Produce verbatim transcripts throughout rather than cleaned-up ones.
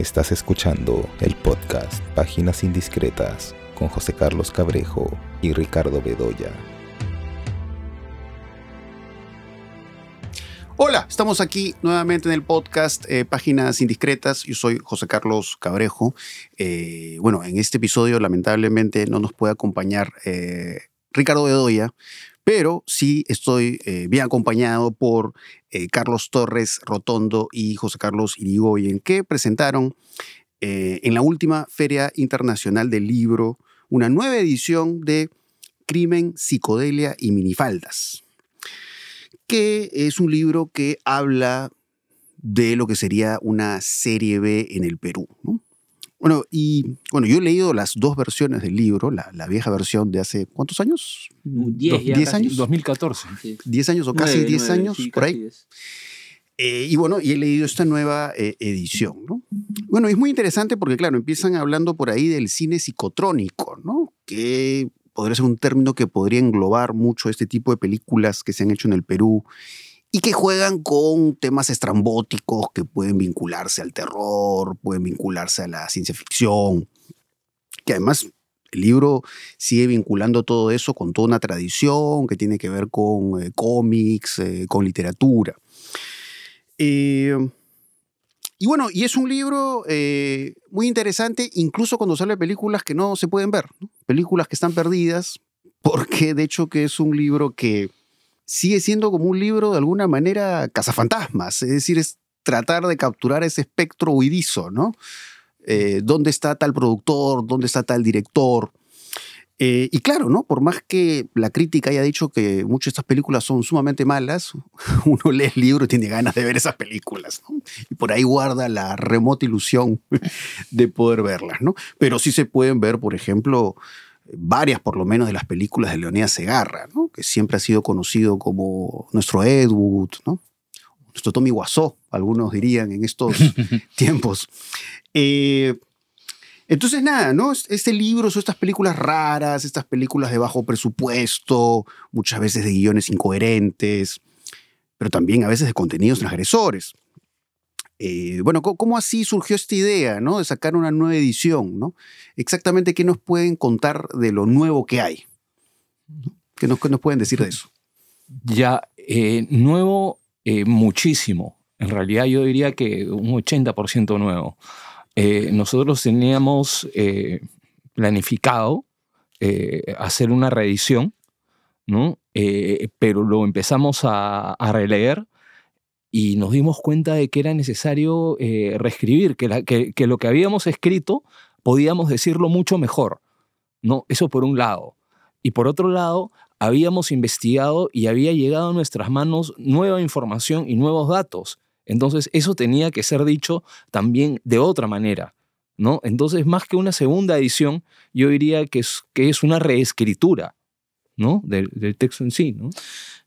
Estás escuchando el podcast Páginas Indiscretas con José Carlos Cabrejo y Ricardo Bedoya. Hola, estamos aquí nuevamente en el podcast eh, Páginas Indiscretas. Yo soy José Carlos Cabrejo. Eh, bueno, en este episodio lamentablemente no nos puede acompañar eh, Ricardo Bedoya, pero sí estoy eh, bien acompañado por eh, Carlos Torres Rotondo y José Carlos Yrigoyen, que presentaron eh, en la última Feria Internacional del Libro una nueva edición de Crimen, Psicodelia y Minifaldas, que es un libro que habla de lo que sería una serie B en el Perú, ¿no? Bueno, y bueno, yo he leído las dos versiones del libro, la, la vieja versión de hace, ¿cuántos años? Diez, ya diez años. dos mil catorce. Diez años o casi nueve, diez nueve, años, sí, por ahí. Eh, y bueno, y he leído esta nueva eh, edición, ¿no? Bueno, es muy interesante porque, claro, empiezan hablando por ahí del cine psicotrónico, ¿no? Que podría ser un término que podría englobar mucho este tipo de películas que se han hecho en el Perú y que juegan con temas estrambóticos que pueden vincularse al terror, pueden vincularse a la ciencia ficción, que además el libro sigue vinculando todo eso con toda una tradición que tiene que ver con eh, cómics, eh, con literatura. Eh, y bueno, y es un libro eh, muy interesante, incluso cuando sale películas que no se pueden ver, ¿no? Películas que están perdidas, porque de hecho que es un libro que sigue siendo como un libro de alguna manera cazafantasmas, es decir, es tratar de capturar ese espectro huidizo, ¿no? Eh, ¿Dónde está tal productor? ¿Dónde está tal director? Eh, y claro, ¿no? Por más que la crítica haya dicho que muchas de estas películas son sumamente malas, uno lee el libro y tiene ganas de ver esas películas, ¿no? Y por ahí guarda la remota ilusión de poder verlas, ¿no? Pero sí se pueden ver, por ejemplo, varias por lo menos de las películas de Leonidas Zegarra, ¿no? Que siempre ha sido conocido como nuestro Ed Wood, ¿no? Nuestro Tommy Wiseau, algunos dirían en estos tiempos. Eh, entonces nada, ¿no? Este libro son estas películas raras, estas películas de bajo presupuesto, muchas veces de guiones incoherentes, pero también a veces de contenidos transgresores. Eh, bueno, ¿cómo así surgió esta idea, ¿no? De sacar una nueva edición, ¿no? Exactamente, ¿qué nos pueden contar de lo nuevo que hay? ¿Qué nos, qué nos pueden decir de eso? Ya, eh, nuevo, eh, muchísimo. En realidad yo diría que un ochenta por ciento nuevo. Eh, nosotros teníamos eh, planificado eh, hacer una reedición, ¿no? Eh, pero lo empezamos a, a releer y nos dimos cuenta de que era necesario eh, reescribir, que, la, que, que lo que habíamos escrito podíamos decirlo mucho mejor, ¿no? Eso por un lado. Y por otro lado, habíamos investigado y había llegado a nuestras manos nueva información y nuevos datos. Entonces, eso tenía que ser dicho también de otra manera, ¿no? Entonces, más que una segunda edición, yo diría que es, que es una reescritura, ¿no? Del, del texto en sí, ¿no?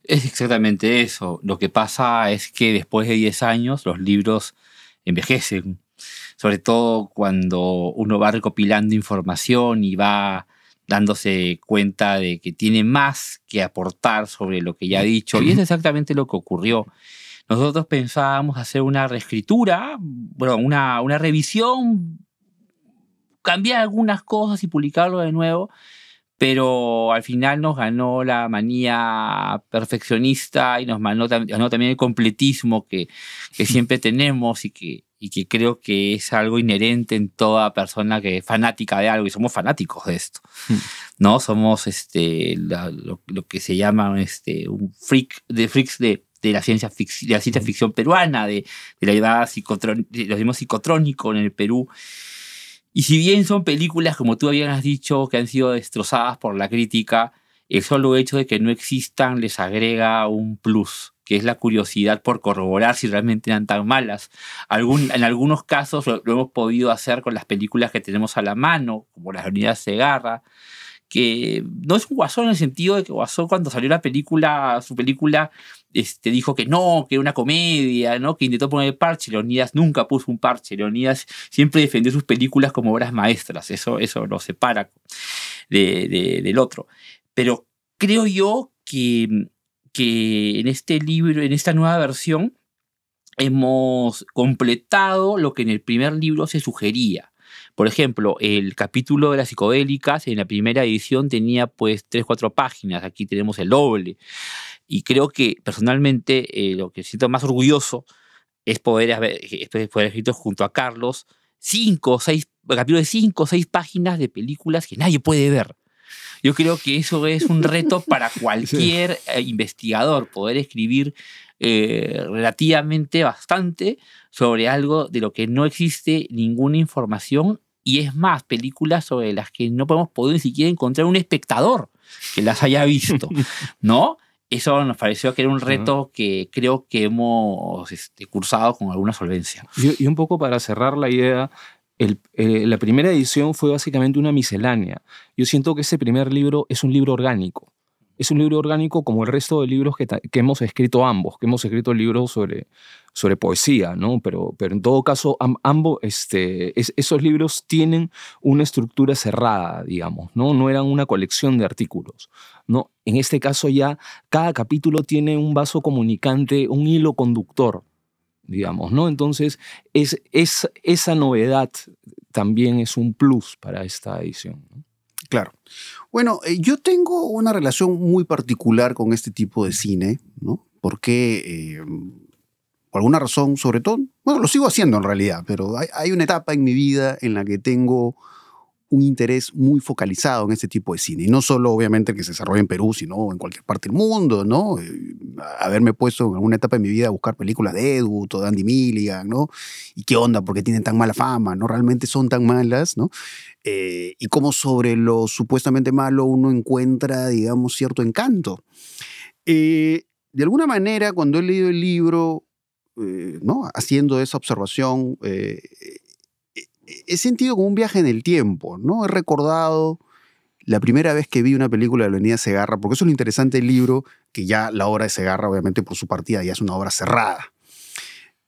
Es exactamente eso. Lo que pasa es que después de diez años los libros envejecen, sobre todo cuando uno va recopilando información y va dándose cuenta de que tiene más que aportar sobre lo que ya ha dicho. Y es exactamente lo que ocurrió. Nosotros pensábamos hacer una reescritura, bueno, una, una revisión, cambiar algunas cosas y publicarlo de nuevo, pero al final nos ganó la manía perfeccionista y nos ganó, ganó también el completismo que, que siempre tenemos y que, y que creo que es algo inherente en toda persona que es fanática de algo, y somos fanáticos de esto, ¿no? Somos este, la, lo, lo que se llama este, un freak de freaks de, de, la, ciencia fic, de la ciencia ficción peruana, de, de la llamada psicotrón, psicotrónico en el Perú. Y si bien son películas, como tú habías dicho, que han sido destrozadas por la crítica, el solo hecho de que no existan les agrega un plus, que es la curiosidad por corroborar si realmente eran tan malas. Algún, en algunos casos lo, lo hemos podido hacer con las películas que tenemos a la mano, como las Leonidas Zegarra, que no es un guasón en el sentido de que Guasón, cuando salió la película, su película, este, dijo que no, que era una comedia, ¿no? Que intentó poner parche. Leonidas nunca puso un parche. Leonidas siempre defendió sus películas como obras maestras. Eso, eso lo separa de, de, del otro. Pero creo yo que, que en este libro, en esta nueva versión, hemos completado lo que en el primer libro se sugería. Por ejemplo, el capítulo de las psicodélicas en la primera edición tenía pues tres, cuatro páginas. Aquí tenemos el doble. Y creo que personalmente eh, lo que siento más orgulloso es poder haber, es poder haber escrito junto a Carlos cinco, seis, capítulos de cinco o seis páginas de películas que nadie puede ver. Yo creo que eso es un reto para cualquier sí. investigador, poder escribir eh, relativamente bastante sobre algo de lo que no existe ninguna información, y es más, películas sobre las que no podemos poder ni siquiera encontrar un espectador que las haya visto, ¿no? Eso nos pareció que era un reto que creo que hemos este, cursado con alguna solvencia. Y, y un poco para cerrar la idea, El, eh, la primera edición fue básicamente una miscelánea. Yo siento que ese primer libro es un libro orgánico. Es un libro orgánico como el resto de libros que, ta- que hemos escrito ambos, que hemos escrito libros sobre, sobre poesía, ¿no? Pero, pero en todo caso, am- ambos, este, es, esos libros tienen una estructura cerrada, digamos, ¿no? No eran una colección de artículos, ¿no? En este caso ya cada capítulo tiene un vaso comunicante, un hilo conductor, digamos, ¿no? Entonces, es, es, esa novedad también es un plus para esta edición, ¿no? Claro. Bueno, yo tengo una relación muy particular con este tipo de cine, ¿no? Porque, eh, por alguna razón, sobre todo, bueno, lo sigo haciendo en realidad, pero hay, hay una etapa en mi vida en la que tengo un interés muy focalizado en este tipo de cine. Y no solo, obviamente, el que se desarrolla en Perú, sino en cualquier parte del mundo, ¿no? Haberme puesto en alguna etapa de mi vida a buscar películas de Ed Wood o de Andy Milligan, ¿no? ¿Y qué onda? ¿Por qué tienen tan mala fama? ¿No? Realmente son tan malas, ¿no? Eh, y cómo sobre lo supuestamente malo uno encuentra, digamos, cierto encanto. Eh, de alguna manera, cuando he leído el libro, eh, ¿no? Haciendo esa observación, eh, he sentido como un viaje en el tiempo, ¿no? He recordado la primera vez que vi una película de Leonidas Zegarra, porque eso es lo interesante del libro, que ya la obra de Zegarra, obviamente, por su partida, ya es una obra cerrada.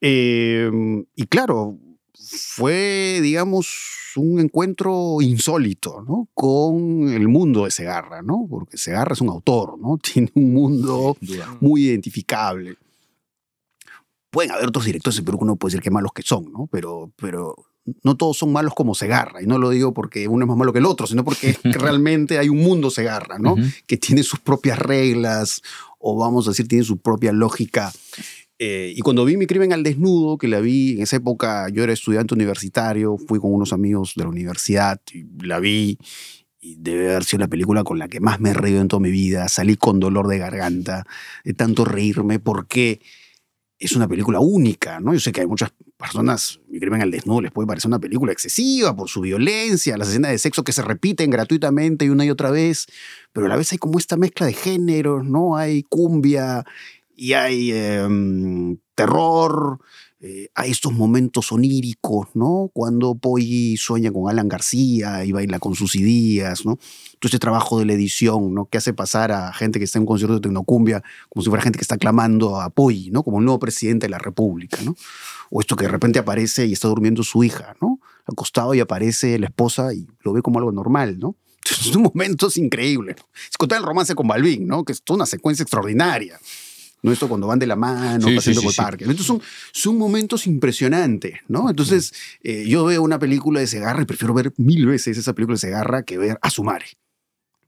Eh, y claro, fue, digamos, un encuentro insólito, ¿no? Con el mundo de Zegarra, ¿no? Porque Zegarra es un autor, ¿no? Tiene un mundo muy identificable. Pueden haber otros directores, pero uno puede decir qué malos que son, ¿no? Pero... pero no todos son malos como Zegarra, y no lo digo porque uno es más malo que el otro, sino porque realmente hay un mundo Zegarra, ¿no? Uh-huh. Que tiene sus propias reglas, o vamos a decir, tiene su propia lógica. Eh, y cuando vi Mi crimen al desnudo, que la vi en esa época, yo era estudiante universitario, fui con unos amigos de la universidad, y la vi, y debe haber sido la película con la que más me he reído en toda mi vida. Salí con dolor de garganta, de tanto reírme, porque es una película única, ¿no? Yo sé que hay muchas personas, Mi crimen al desnudo les puede parecer una película excesiva por su violencia, las escenas de sexo que se repiten gratuitamente y una y otra vez, pero a la vez hay como esta mezcla de géneros, ¿no? Hay cumbia y hay eh, terror, eh, hay estos momentos oníricos, ¿no? Cuando Poy sueña con Alan García y baila con Susy Díaz, ¿no? Todo este trabajo de la edición, ¿no? Que hace pasar a gente que está en un concierto de tecnocumbia como si fuera gente que está clamando a Poy, ¿no? Como el nuevo presidente de la República, ¿no? O esto que de repente aparece y está durmiendo su hija, ¿no? Acostado y aparece la esposa y lo ve como algo normal, ¿no? Entonces, son momentos increíbles, ¿no? Se contaba el romance con Balvin, ¿no? Que es toda una secuencia extraordinaria, ¿no? Esto cuando van de la mano, sí, pasando sí, por sí, el parque. Entonces son, son momentos impresionantes, ¿no? Entonces eh, yo veo una película de Zegarra y prefiero ver mil veces esa película de Zegarra que ver a Sumare.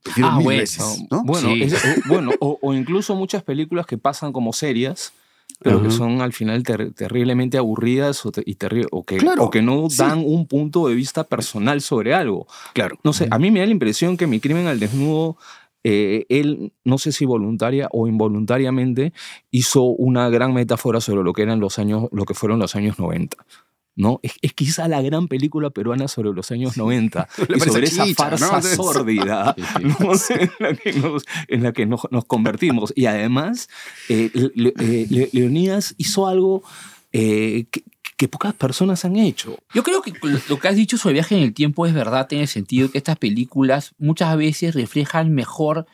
Prefiero ah, mil bueno, veces, ¿no? Bueno, sí. es, o, bueno o, o incluso muchas películas que pasan como serias, pero uh-huh. que son al final ter- terriblemente aburridas o, te- y terri- o, que, claro, o que no dan sí. un punto de vista personal sobre algo. Claro. No sé, uh-huh. a mí me da la impresión que Mi crimen al desnudo, eh, él, no sé si voluntaria o involuntariamente, hizo una gran metáfora sobre lo que, eran los años, lo que fueron los años noventa. ¿No? Es, es quizá la gran película peruana sobre los años noventa sí. y sobre chicha, esa farsa ¿no? sórdida sí, sí. ¿no? en la que, nos, en la que nos, nos convertimos. Y además, eh, le, eh, le, Leonidas hizo algo eh, que, que pocas personas han hecho. Yo creo que lo que has dicho sobre viaje en el tiempo es verdad, en el sentido que estas películas muchas veces reflejan mejor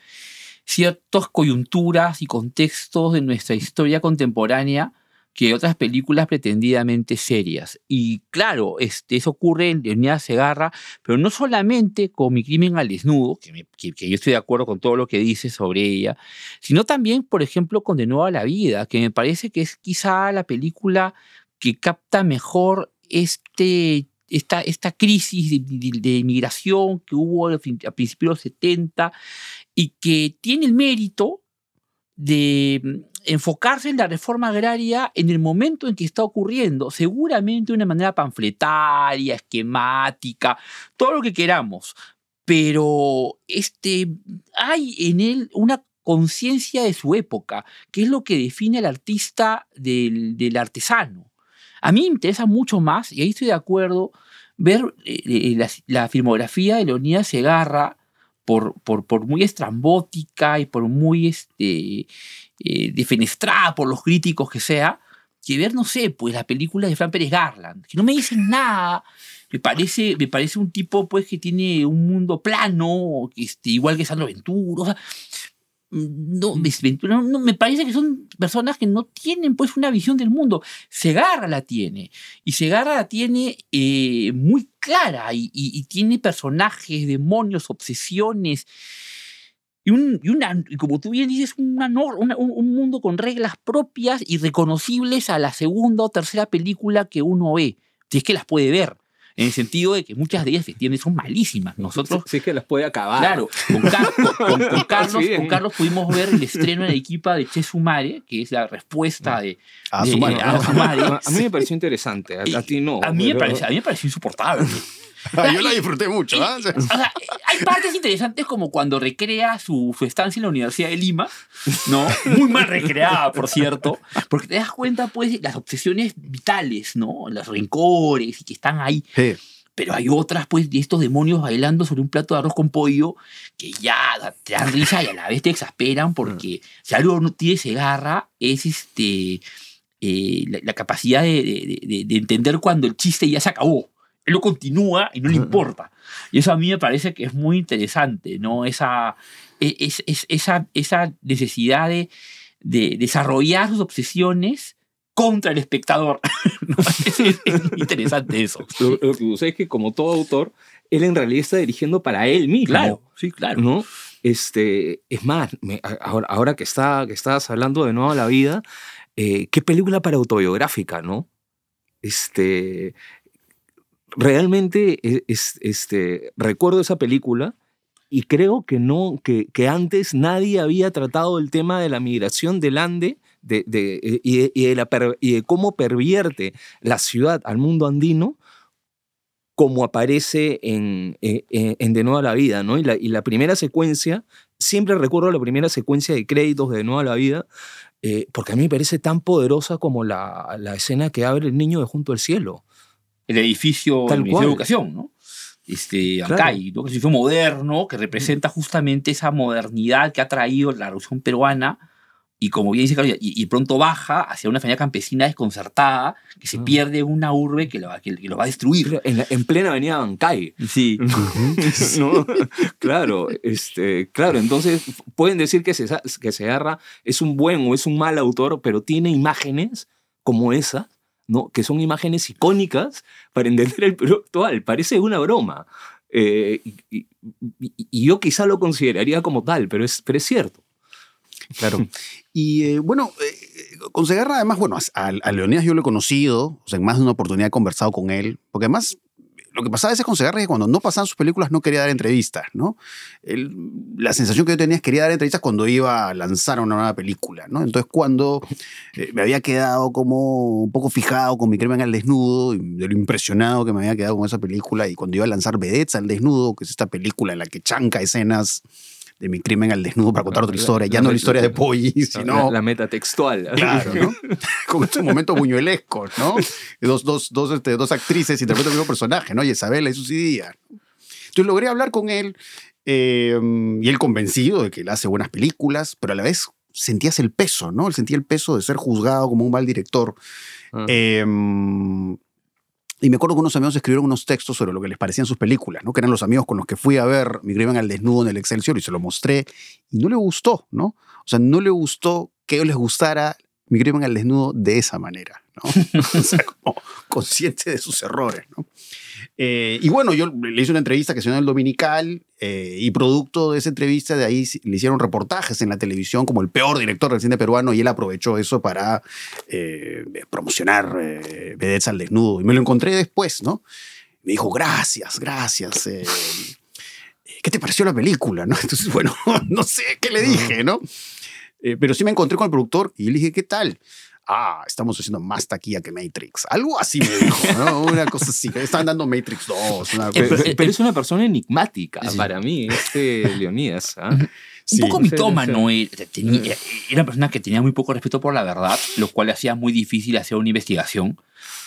ciertas coyunturas y contextos de nuestra historia contemporánea que otras películas pretendidamente serias. Y claro, este, eso ocurre en Leonidas Zegarra, pero no solamente con Mi crimen al desnudo, que, me, que, que yo estoy de acuerdo con todo lo que dice sobre ella, sino también, por ejemplo, con De nuevo a la vida, que me parece que es quizá la película que capta mejor este... Esta, esta crisis de, de, de inmigración que hubo a principios de los setenta y que tiene el mérito de enfocarse en la reforma agraria en el momento en que está ocurriendo, seguramente de una manera panfletaria, esquemática, todo lo que queramos, pero este, hay en él una conciencia de su época, que es lo que define al artista del, del artesano. A mí me interesa mucho más, y ahí estoy de acuerdo, ver eh, la, la filmografía de Leonidas Zegarra, por, por, por muy estrambótica y por muy este, eh, defenestrada por los críticos que sea, que ver, no sé, pues la película de Fran Pérez Garland, que no me dicen nada. Me parece, me parece un tipo pues, que tiene un mundo plano, este, igual que Sandro Ventura. O sea, No, no, me parece que son personas que no tienen pues una visión del mundo. Zegarra la tiene, y Zegarra la tiene eh, muy clara, y, y, y tiene personajes, demonios, obsesiones, y, un, y una, como tú bien dices, una, una, un, un mundo con reglas propias y reconocibles a la segunda o tercera película que uno ve, si es que las puede ver. En el sentido de que muchas de ellas efectivamente son malísimas. Nosotros... Sí, sí, es que las puede acabar. Claro. Con, Car- con, con, con, Carlos, sí, con Carlos pudimos ver el estreno en la equipa de Che Sumare, que es la respuesta de... A, de, Sumare. a Sumare. A mí me pareció interesante, a, a ti no. A mí, pero... me pareció, a mí me pareció insoportable. Yo la disfruté mucho. ¿eh? O sea, hay partes interesantes como cuando recrea su, su estancia en la Universidad de Lima, ¿no? Muy mal recreada, por cierto, porque te das cuenta, pues, las obsesiones vitales, ¿no? Los rencores y que están ahí. Sí. Pero hay otras, pues, de estos demonios bailando sobre un plato de arroz con pollo que ya te dan risa y a la vez te exasperan porque si algo no tiene Zegarra es este, eh, la, la capacidad de, de, de, de entender cuando el chiste ya se acabó. Él lo continúa y no le importa. Y eso a mí me parece que es muy interesante, ¿no? Esa, es, es, esa, esa necesidad de, de desarrollar sus obsesiones contra el espectador. ¿No? Es, es interesante eso. Lo, lo que sucede es que, como todo autor, él en realidad está dirigiendo para él mismo. Claro, sí, claro. ¿No? Este, es más, me, ahora, ahora que, está, que estabas hablando de nuevo a la vida, eh, qué película para autobiográfica, ¿no? Este... Realmente es, este, recuerdo esa película y creo que, no, que, que antes nadie había tratado el tema de la migración del Ande de, de, y, de, y, de la, y de cómo pervierte la ciudad al mundo andino como aparece en, en, en De nuevo a la vida, ¿no? Y la, y la primera secuencia, siempre recuerdo la primera secuencia de créditos de De nuevo a la vida, eh, porque a mí me parece tan poderosa como la, la escena que abre el niño de junto al cielo. El edificio del Ministerio de Educación, ¿no? Este, claro. Ancay, ¿no? Un edificio moderno que representa justamente esa modernidad que ha traído la Revolución Peruana y, como bien dice Carlos, y, y pronto baja hacia una familia campesina desconcertada que se ah. pierde una urbe que lo, que, que lo va a destruir. En, la, en plena avenida Ancay. Sí. ¿No? Claro, este, claro, entonces pueden decir que se, que Zegarra es un buen o es un mal autor, pero tiene imágenes como esa, ¿no? Que son imágenes icónicas para entender el Perú actual. Parece una broma. Eh, y, y, y yo quizá lo consideraría como tal, pero es, pero es cierto. Claro. Y eh, bueno, eh, con Zegarra, además, bueno, a, a Leonidas yo lo he conocido, o sea, en más de una oportunidad he conversado con él, porque además lo que pasaba a veces con Zegarra es que cuando no pasaban sus películas no quería dar entrevistas, ¿no? El, la sensación que yo tenía es que quería dar entrevistas cuando iba a lanzar una nueva película, ¿no? Entonces cuando eh, me había quedado como un poco fijado con Mi crimen al desnudo, de lo impresionado que me había quedado con esa película, y cuando iba a lanzar Vedets al desnudo, que es esta película en la que chanca escenas de Mi crimen al desnudo para contar otra historia, ya no la historia de Poy, sino... La meta textual. Claro, ¿no? Con estos momentos buñuelescos, ¿no? Dos, dos, dos, este, dos actrices interpretan el mismo personaje, ¿no? Y Isabela y Susy Díaz. Entonces logré hablar con él eh, y él convencido de que él hace buenas películas, pero a la vez sentías el peso, ¿no? Él sentía el peso de ser juzgado como un mal director. Ah. Eh... Y me acuerdo que unos amigos escribieron unos textos sobre lo que les parecían sus películas, ¿no? Que eran los amigos con los que fui a ver Mi crimen al desnudo en el Excelsior y se lo mostré. Y no le gustó, ¿no? O sea, no le gustó que les gustara Mi crimen al desnudo de esa manera, ¿no? O sea, como consciente de sus errores, ¿no? Eh, y bueno, yo le hice una entrevista que se dio en el Dominical eh, y producto de esa entrevista de ahí le hicieron reportajes en la televisión como el peor director del cine peruano y él aprovechó eso para eh, promocionar eh, Vedets al desnudo. Y me lo encontré después, ¿no? Me dijo, gracias, gracias. Eh, ¿Qué te pareció la película? ¿No? Entonces, bueno, no sé qué le dije, ¿no? Eh, pero sí me encontré con el productor y le dije, ¿qué tal? Ah, estamos haciendo más taquilla que Matrix. Algo así me dijo, ¿no? Una cosa así. Están dando Matrix dos. Una... Pero, pero es una persona enigmática sí. para mí, este Leonidas. ¿Eh? Sí. Un poco mitómano. Sí, sí, sí. Era una persona que tenía muy poco respeto por la verdad, lo cual le hacía muy difícil hacer una investigación.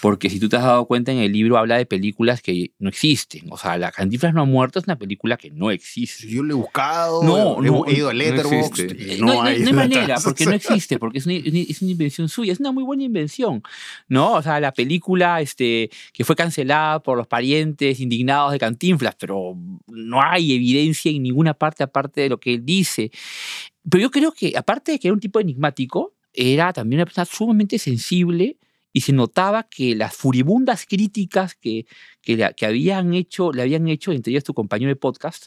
Porque si tú te has dado cuenta, en el libro habla de películas que no existen. O sea, La Cantinflas no ha muerto es una película que no existe. Yo lo he buscado, no, he, no, he ido a Letterboxd. No, no, no hay, no hay manera, porque no existe, porque es una, es una invención suya. Es una muy buena invención, ¿no? O sea, la película este, que fue cancelada por los parientes indignados de Cantinflas, pero no hay evidencia en ninguna parte aparte de lo que él dice. Pero yo creo que, aparte de que era un tipo enigmático, era también una persona sumamente sensible. Y se notaba que las furibundas críticas que, que, le, que habían hecho, le habían hecho, entre ellos tu compañero de podcast,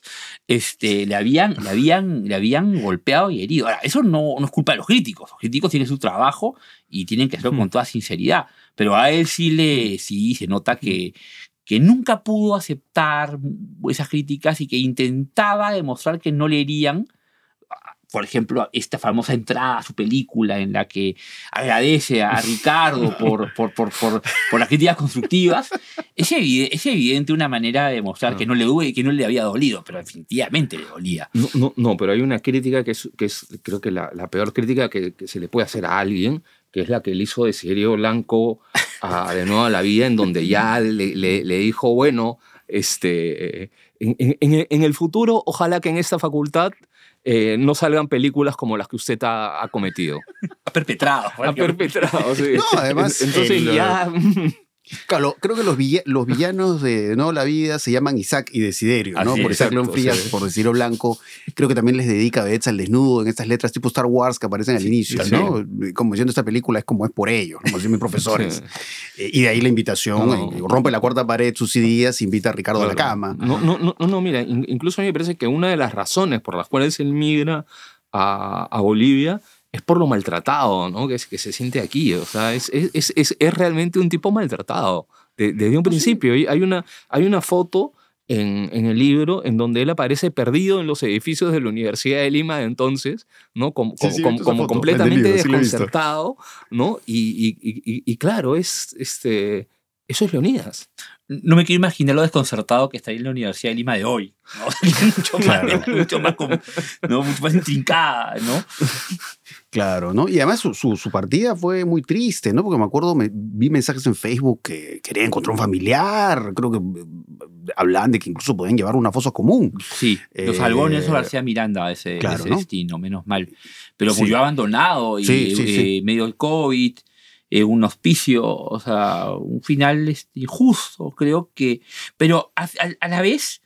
este, le, habían, le, habían, le habían golpeado y herido. Ahora, eso no, no es culpa de los críticos. Los críticos tienen su trabajo y tienen que hacerlo mm. con toda sinceridad. Pero a él sí, le, sí se nota que, que nunca pudo aceptar esas críticas y que intentaba demostrar que no le herían. Por ejemplo, esta famosa entrada a su película en la que agradece a Ricardo por, por, por, por, por las críticas constructivas, es, evidente, es evidente una manera de demostrar no. que, no le duele, que no le había dolido, pero definitivamente le dolía. No, no, no pero hay una crítica que es, que es creo que la, la peor crítica que, que se le puede hacer a alguien, que es la que le hizo de Sirio Blanco a De nuevo a la vida, en donde ya le, le, le dijo, bueno, este, en, en, en el futuro, ojalá que en esta facultad Eh, no salgan películas como las que usted ha, ha cometido. Ha perpetrado. Ha perpetrado, sí. No, además... Entonces el, ya... Claro, creo que los, vill- los villanos de No la Vida se llaman Isaac y Desiderio, ¿no? Así por Isaac Leonfrías, sí. por Desiderio Blanco. Creo que también les dedica Vedets al desnudo en estas letras tipo Star Wars que aparecen al sí, inicio, sí. ¿no? Como diciendo esta película es como es por ellos, como dicen mis profesores. Sí. Y de ahí la invitación, no, no. rompe la cuarta pared, Susy Díaz invita a Ricardo claro. a la cama. No, no, no, no, mira, incluso a mí me parece que una de las razones por las cuales él migra a, a Bolivia es por lo maltratado, ¿no? Que, es, que se siente aquí. O sea, es, es, es, es realmente un tipo maltratado. De, desde un principio. Sí. Hay, una, hay una foto en, en el libro en donde él aparece perdido en los edificios de la Universidad de Lima de entonces, ¿no? Como, sí, sí, como, como, como completamente libro, sí desconcertado, ¿no? Y, y, y, y claro, es, este, eso es Leonidas. No me quiero imaginar lo desconcertado que estaría en la Universidad de Lima de hoy, ¿no? mucho, claro. más, mucho, más como, ¿no? mucho más intrincada, ¿no? Claro, ¿no? Y además su, su, su partida fue muy triste, ¿no? Porque me acuerdo, me, vi mensajes en Facebook que querían encontrar un familiar, creo que hablaban de que incluso podían llevar una fosa común. Sí, eh, lo salvó Nelson García Miranda ese, claro, ese ¿no? destino, menos mal. Pero murió sí. abandonado y sí, sí, eh, sí. medio del COVID, eh, un hospicio, o sea, un final injusto, creo que... Pero a, a, a la vez...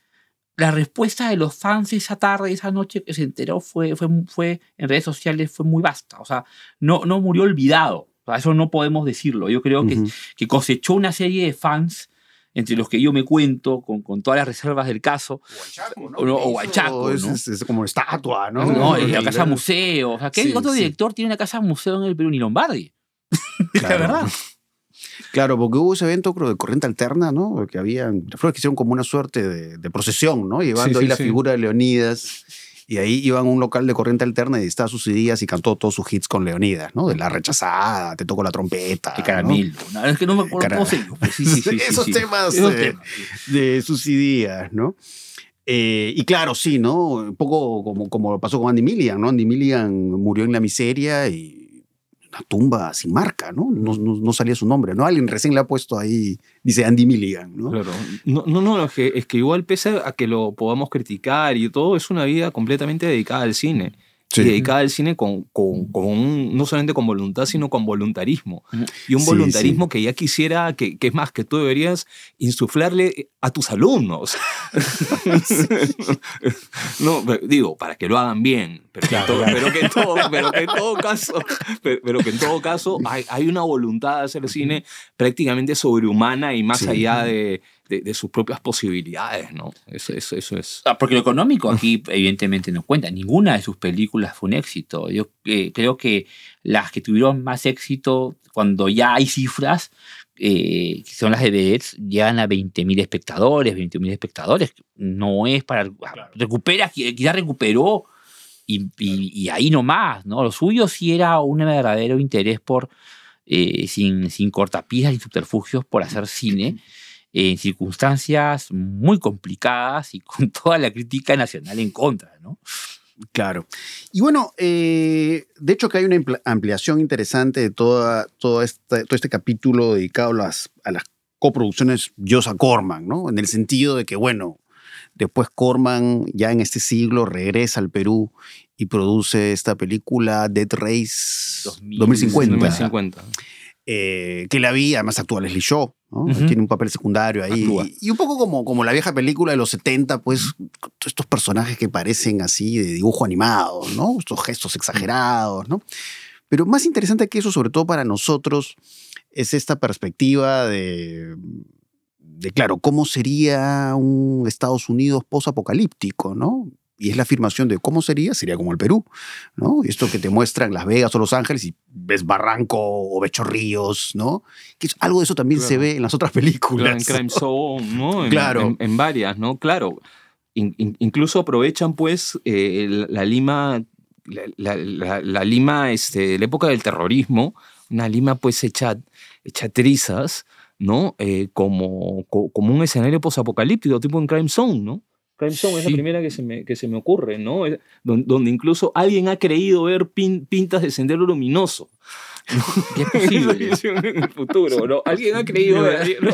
La respuesta de los fans esa tarde, esa noche que se enteró, fue, fue, fue en redes sociales fue muy vasta. O sea, no, no murió olvidado. O sea, eso no podemos decirlo. Yo creo que, uh-huh. que cosechó una serie de fans, entre los que yo me cuento, con, con todas las reservas del caso. Huachaco, ¿no? O Huachaco, ¿no? Es, es como estatua, ¿no? No, es la casa museo. O sea, ¿qué sí, otro sí. director tiene una casa museo en el Perú? Ni Lombardi. Claro. La verdad. Claro, porque hubo ese evento, creo, de Corriente Alterna, ¿no? Que habían, las flores que hicieron como una suerte de, de procesión, ¿no? Llevando sí, sí, ahí la sí. figura de Leonidas. Y ahí iban a un local de Corriente Alterna y estaba Susy Díaz y cantó todos sus hits con Leonidas, ¿no? De La Rechazada, Te Toco la Trompeta. De Caramelo. ¿No? No, es que no me acuerdo Cara... cómo pues sí, sí, sí, Esos sí, sí. temas Esos eh, temas. de Susy Díaz, ¿no? Eh, y claro, sí, ¿no? Un poco como, como pasó con Andy Milligan, ¿no? Andy Milligan murió en la miseria y tumba sin marca, ¿no? No, ¿no? no salía su nombre, ¿no? Alguien recién le ha puesto ahí, dice Andy Milligan, ¿no? Claro. No, no, no es, que, es que igual pese a que lo podamos criticar y todo, es una vida completamente dedicada al cine. sí. dedicada al cine con, con, con un, no solamente con voluntad, sino con voluntarismo. Y un sí, voluntarismo sí. que ya quisiera, que, que es más, que tú deberías insuflarle a tus alumnos. No, digo, para que lo hagan bien, pero que en todo, pero que en todo, pero que en todo caso, pero, pero que en todo caso hay, hay una voluntad de hacer cine prácticamente sobrehumana y más sí. allá de... De, de sus propias posibilidades, ¿no? Eso, eso, eso es... Ah, porque lo económico aquí evidentemente no cuenta. Ninguna de sus películas fue un éxito. Yo eh, creo que las que tuvieron más éxito, cuando ya hay cifras, eh, que son las de Vedets, llegan a veinte mil espectadores, veinte mil espectadores. No es para... Claro. Recupera, quizás recuperó y, claro. y, y ahí nomás, ¿no? Lo suyo sí era un verdadero interés por... Eh, sin, sin cortapisas, sin subterfugios, por hacer cine en circunstancias muy complicadas y con toda la crítica nacional en contra, ¿no? Claro. Y bueno, eh, de hecho que hay una ampliación interesante de toda, todo, este, todo este capítulo dedicado a las, a las coproducciones Josa Corman, ¿no? En el sentido de que, bueno, después Corman ya en este siglo regresa al Perú y produce esta película Dead Race dos mil cincuenta. dos mil cincuenta. Eh, que la vi, además actúa Leslie Shaw, ¿no? Uh-huh. Tiene un papel secundario ahí. Y, y un poco como, como la vieja película de los setenta, pues, estos personajes que parecen así de dibujo animado, ¿no? Estos gestos exagerados, ¿no? Pero más interesante que eso, sobre todo para nosotros, es esta perspectiva de, de claro, cómo sería un Estados Unidos posapocalíptico, ¿no? Y es la afirmación de cómo sería, sería como el Perú, ¿no? Y esto que te muestran Las Vegas o Los Ángeles y ves Barranco o ves Chorrillos, ¿no? Que algo de eso también claro. se ve en las otras películas. Claro, en Crime Zone, ¿no? En, claro. En, en varias, ¿no? Claro. In, in, incluso aprovechan, pues, eh, la Lima, la, la, la Lima, este, la época del terrorismo, una Lima, pues, hecha, hecha trizas, ¿no? Eh, como, como un escenario posapocalíptico, tipo en Crime Zone, ¿no? Crime Zone sí. es la primera que se me, que se me ocurre, ¿no? Donde, donde incluso alguien ha creído ver pin, pintas de Sendero Luminoso. ¿Qué es posible? En el futuro, ¿no? Alguien ha creído ver... No.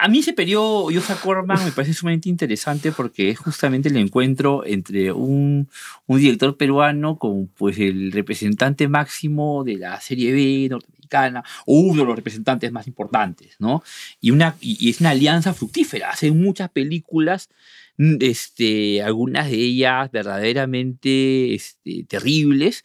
A mí ese periodo Josa Corman me parece sumamente interesante porque es justamente el encuentro entre un, un director peruano con pues, el representante máximo de la serie B norteamericana o uno de los representantes más importantes, ¿no? Y, una, y, y es una alianza fructífera. Hacen muchas películas, este, algunas de ellas verdaderamente este, terribles.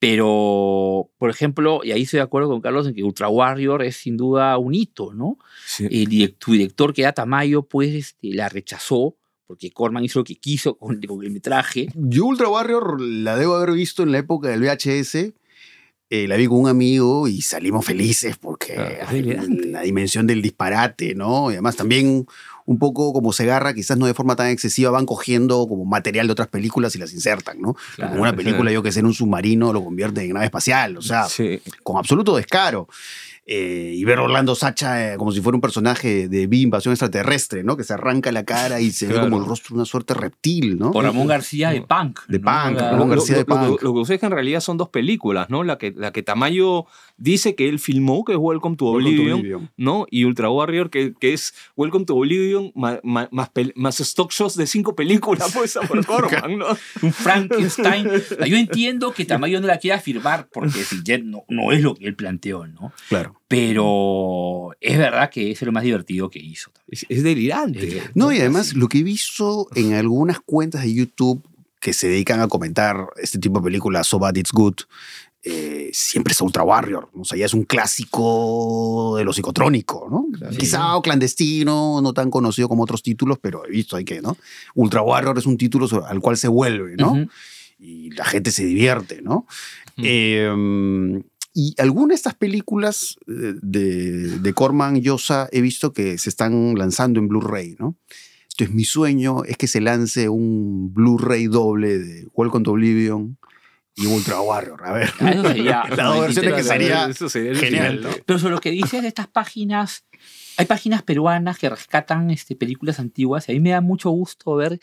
Pero, por ejemplo, y ahí estoy de acuerdo con Carlos en que Ultra Warrior es sin duda un hito, ¿no? Sí. El director, director que era Tamayo, pues este, la rechazó, porque Corman hizo lo que quiso con, con el metraje. Yo Ultra Warrior la debo haber visto en la época del V H S. Eh, la vi con un amigo y salimos felices porque ah, la dimensión del disparate, ¿no? Y además también un poco como Zegarra, quizás no de forma tan excesiva, van cogiendo como material de otras películas y las insertan, ¿no? Claro, como una película, claro. yo que sé, en un submarino lo convierte en nave espacial, o sea, sí. con absoluto descaro. Eh, y ver a Orlando Sacha eh, como si fuera un personaje de Invasión Extraterrestre, ¿no? Que se arranca la cara y se claro. ve como el rostro de una suerte reptil, ¿no? Por Ramón García de Punk. De Punk, Ramón García de Punk. Lo que ustedes que en realidad son dos películas, ¿no? La que, la que Tamayo dice que él filmó, que es Welcome to Oblivion, Welcome to ¿no? Y Ultra Warrior, que, que es Welcome to Oblivion más, más, más stock shots de cinco películas, pues, por Corman, ¿no? Un Frankenstein. Yo entiendo que Tamayo no la quiera firmar porque si Jet no, no es lo que él planteó, ¿no? Claro. Pero es verdad que eso es lo más divertido que hizo. Es, es delirante. No, y además lo que he visto en algunas cuentas de YouTube que se dedican a comentar este tipo de películas, So Bad It's Good, eh, siempre es Ultra Warrior. O sea, ya es un clásico de lo psicotrónico, ¿no? Claro. Quizá o clandestino, no tan conocido como otros títulos, pero he visto ahí que, ¿no? Ultra Warrior es un título al cual se vuelve, ¿no? Uh-huh. Y la gente se divierte, ¿no? Uh-huh. Eh... Y algunas de estas películas de, de Corman Josa he visto que se están lanzando en Blu-ray, ¿no? Entonces mi sueño es que se lance un Blu-ray doble de Welcome to Oblivion y Ultra Warrior. A ver, ah, eso sería, la dos versiones que sería, eso sería genial. Final, ¿no? Pero sobre lo que dices de estas páginas, hay páginas peruanas que rescatan este, películas antiguas y a mí me da mucho gusto ver...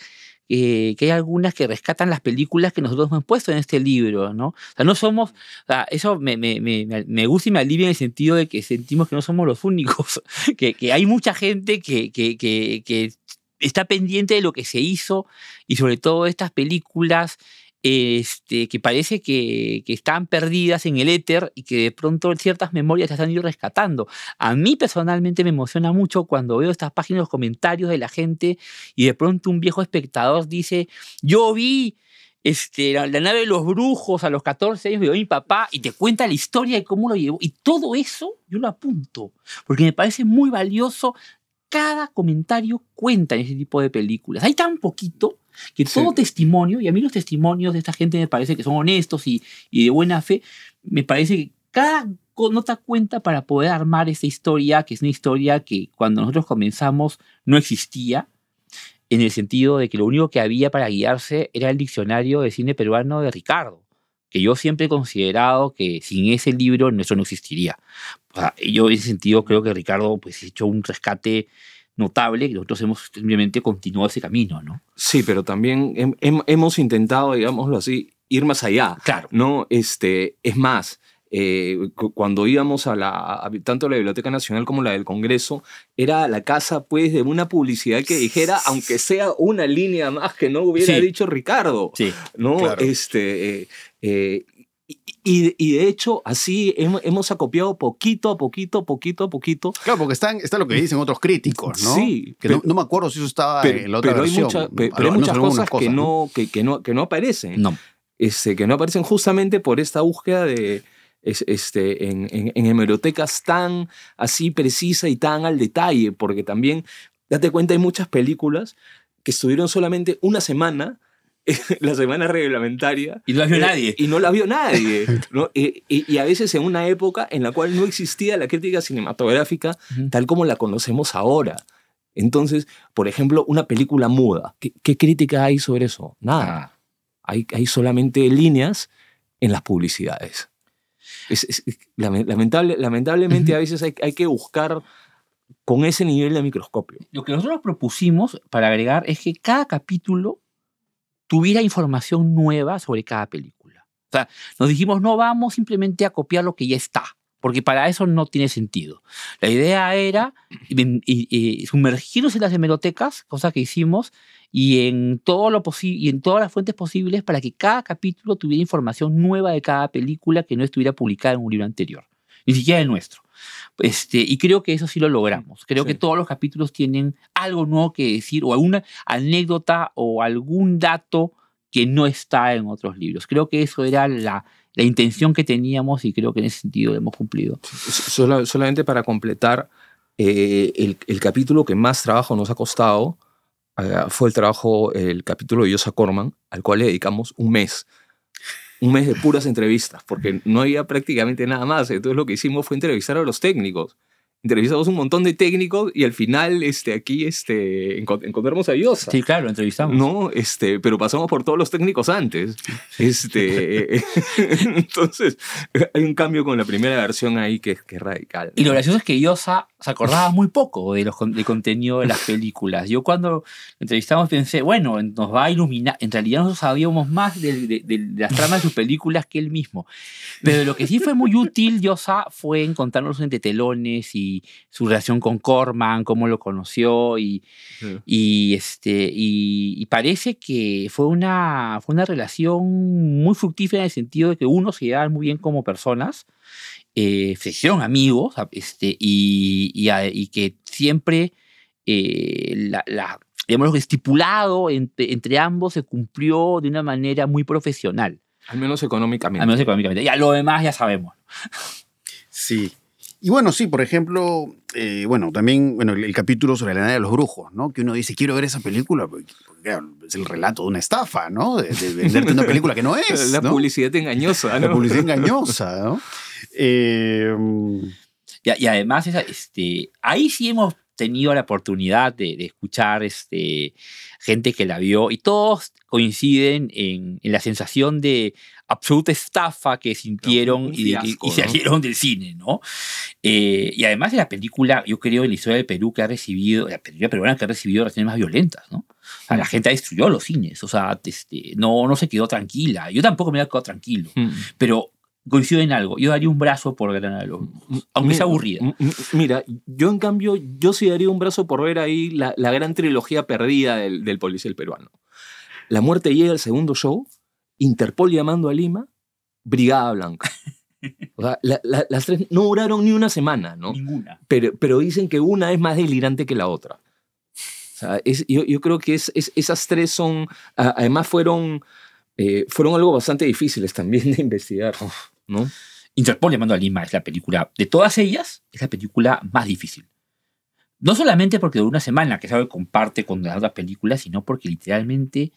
Eh, que hay algunas que rescatan las películas que nosotros hemos puesto en este libro, ¿no? O sea, no somos... O sea, eso me, me, me, me gusta y me alivia en el sentido de que sentimos que no somos los únicos, que, que hay mucha gente que, que, que, que está pendiente de lo que se hizo y sobre todo de estas películas este, que parece que, que están perdidas en el éter y que de pronto ciertas memorias las han ido rescatando. A mí personalmente me emociona mucho cuando veo estas páginas, los comentarios de la gente y de pronto un viejo espectador dice, yo vi... Este, la, la nave de los brujos a los catorce años vio mi papá y te cuenta la historia de cómo lo llevó. Y todo eso yo lo apunto, porque me parece muy valioso. Cada comentario cuenta en ese tipo de películas. Hay tan poquito que todo sí. testimonio, y a mí los testimonios de esta gente me parece que son honestos y, y de buena fe, me parece que cada nota cuenta para poder armar esa historia, que es una historia que cuando nosotros comenzamos no existía, en el sentido de que lo único que había para guiarse era el diccionario de cine peruano de Ricardo, que yo siempre he considerado que sin ese libro nuestro no existiría. O sea, yo en ese sentido creo que Ricardo pues, ha hecho un rescate notable, que nosotros hemos simplemente continuado ese camino, ¿no? Sí, pero también hem, hem, hemos intentado, digámoslo así, ir más allá. Claro. ¿No? Este, es más... Eh, cuando íbamos a la a, tanto a la Biblioteca Nacional como la del Congreso, era la casa pues de una publicidad que dijera, aunque sea una línea más que no hubiera sí. dicho Ricardo, sí, ¿no? Claro. Este, eh, eh, y, y de hecho así hemos acopiado poquito a poquito, poquito a poquito. Claro, porque está, está lo que dicen otros críticos, ¿no? Sí. Que pero, no, no me acuerdo si eso estaba pero, en la otra pero versión. Hay mucha, pero, pero hay muchas cosas, cosas que, no, que, que, no, que no aparecen. No. Este, que no aparecen justamente por esta búsqueda de... Este, en, en, en hemerotecas tan así precisa y tan al detalle, porque también, date cuenta, hay muchas películas que estuvieron solamente una semana, la semana reglamentaria. Y no las vio eh, nadie. Y no las vio nadie. ¿No? Y, y, y a veces en una época en la cual no existía la crítica cinematográfica uh-huh. tal como la conocemos ahora. Entonces, por ejemplo, una película muda. ¿Qué, qué crítica hay sobre eso? Nada. Ah. Hay, hay solamente líneas en las publicidades. Es, es, lamentable, lamentablemente uh-huh. a veces hay, hay que buscar con ese nivel de microscopio. Lo que nosotros propusimos para agregar es que cada capítulo tuviera información nueva sobre cada película. O sea, nos dijimos no vamos simplemente a copiar lo que ya está, porque para eso no tiene sentido. La idea era y, y, y sumergirnos en las hemerotecas, cosa que hicimos, y en, todo lo posi- y en todas las fuentes posibles para que cada capítulo tuviera información nueva de cada película que no estuviera publicada en un libro anterior, ni siquiera el nuestro. Este, y creo que eso sí lo logramos. Creo sí. que todos los capítulos tienen algo nuevo que decir o alguna anécdota o algún dato que no está en otros libros. Creo que eso era la... la intención que teníamos y creo que en ese sentido lo hemos cumplido. Solo, solamente para completar, eh, el, el capítulo que más trabajo nos ha costado eh, fue el trabajo, el capítulo de José Corman, al cual le dedicamos un mes. Un mes de puras entrevistas, porque no había prácticamente nada más. Entonces lo que hicimos fue entrevistar a los técnicos. Entrevistamos un montón de técnicos y al final este, aquí este, encontramos a Diosa. Sí, claro, entrevistamos. No, este, pero pasamos por todos los técnicos antes. Este, entonces, hay un cambio con la primera versión ahí que, que es radical. Y lo gracioso es que Diosa se acordaba muy poco de los, del contenido de las películas. Yo cuando entrevistamos pensé, bueno, nos va a iluminar. En realidad nosotros sabíamos más de, de, de las tramas de sus películas que él mismo. Pero lo que sí fue muy útil, Diosa, fue encontrarnos entre telones y y su relación con Corman, cómo lo conoció y, sí. y, este, y, y parece que fue una, fue una relación muy fructífera en el sentido de que uno se llevaba muy bien como personas, eh, se hicieron amigos este, y, y, y que siempre eh, la, la, digamos, lo estipulado entre, entre ambos se cumplió de una manera muy profesional. Al menos económicamente. Al menos económicamente. Y a lo demás ya sabemos. Sí. Y bueno, sí, por ejemplo, eh, bueno, también bueno, el, el capítulo sobre la nave de los brujos, ¿no? Que uno dice, quiero ver esa película, porque, porque es el relato de una estafa, ¿no? De, de venderte una película que no es. La ¿no? publicidad engañosa, ¿no? La publicidad engañosa, ¿no? Eh, y, y además, esa, este, ahí sí hemos tenido la oportunidad de, de escuchar este, gente que la vio y todos coinciden en, en la sensación de absoluta estafa que sintieron y, fiasco, y, y salieron ¿no? del cine, ¿no? Eh, y además de la película, yo creo, en la historia del Perú que ha recibido, la película peruana que ha recibido reacciones más violentas, ¿no? O sea, la gente destruyó los cines, o sea, este, no, no se quedó tranquila. Yo tampoco me había quedado tranquilo, mm. pero coincido en algo. Yo daría un brazo por ver a Lobos, aunque mira, sea aburrida. Mira, yo en cambio, yo sí daría un brazo por ver ahí la, la gran trilogía perdida del, del policial peruano. La muerte llega al segundo show, Interpol llamando a Lima, Brigada Blanca. O sea, la, la, las tres no duraron ni una semana, ¿no? Ninguna. Pero, pero dicen que una es más delirante que la otra. O sea, es, yo, yo creo que es, es, esas tres son... Además fueron, eh, fueron algo bastante difíciles también de investigar, ¿no? Interpol llamando a Lima es la película... De todas ellas, es la película más difícil. No solamente porque duró una semana, que sabe comparte con las otras películas, sino porque literalmente...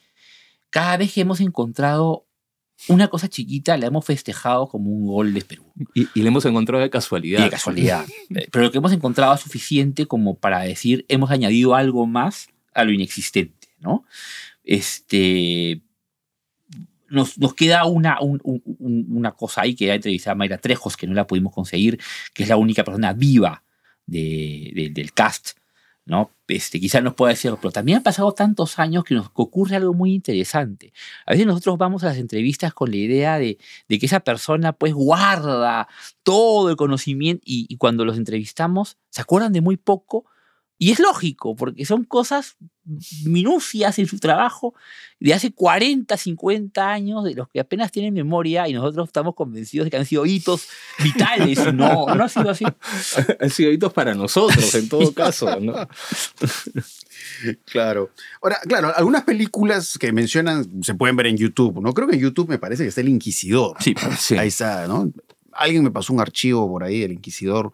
Cada vez que hemos encontrado una cosa chiquita, la hemos festejado como un gol de Perú. Y, y la hemos encontrado de casualidad. Y de casualidad. Pero lo que hemos encontrado es suficiente como para decir, hemos añadido algo más a lo inexistente, ¿no? Este, nos, nos queda una, un, un, una cosa ahí que ya entrevistaba Mayra Trejos, que no la pudimos conseguir, que es la única persona viva de, de, del cast, ¿no? Este, quizás nos pueda decirlo, pero también han pasado tantos años que nos ocurre algo muy interesante. A veces nosotros vamos a las entrevistas con la idea de, de que esa persona pues guarda todo el conocimiento y, y cuando los entrevistamos se acuerdan de muy poco y es lógico porque son cosas minucias en su trabajo de hace cuarenta, cincuenta años de los que apenas tienen memoria y nosotros estamos convencidos de que han sido hitos vitales. No, no ha sido así. Han sido hitos para nosotros en todo caso, ¿no? Claro. Ahora, claro, algunas películas que mencionan se pueden ver en YouTube, ¿no? Creo que en YouTube me parece que está El Inquisidor. Sí, sí. Ahí está, ¿no? Alguien me pasó un archivo por ahí del Inquisidor.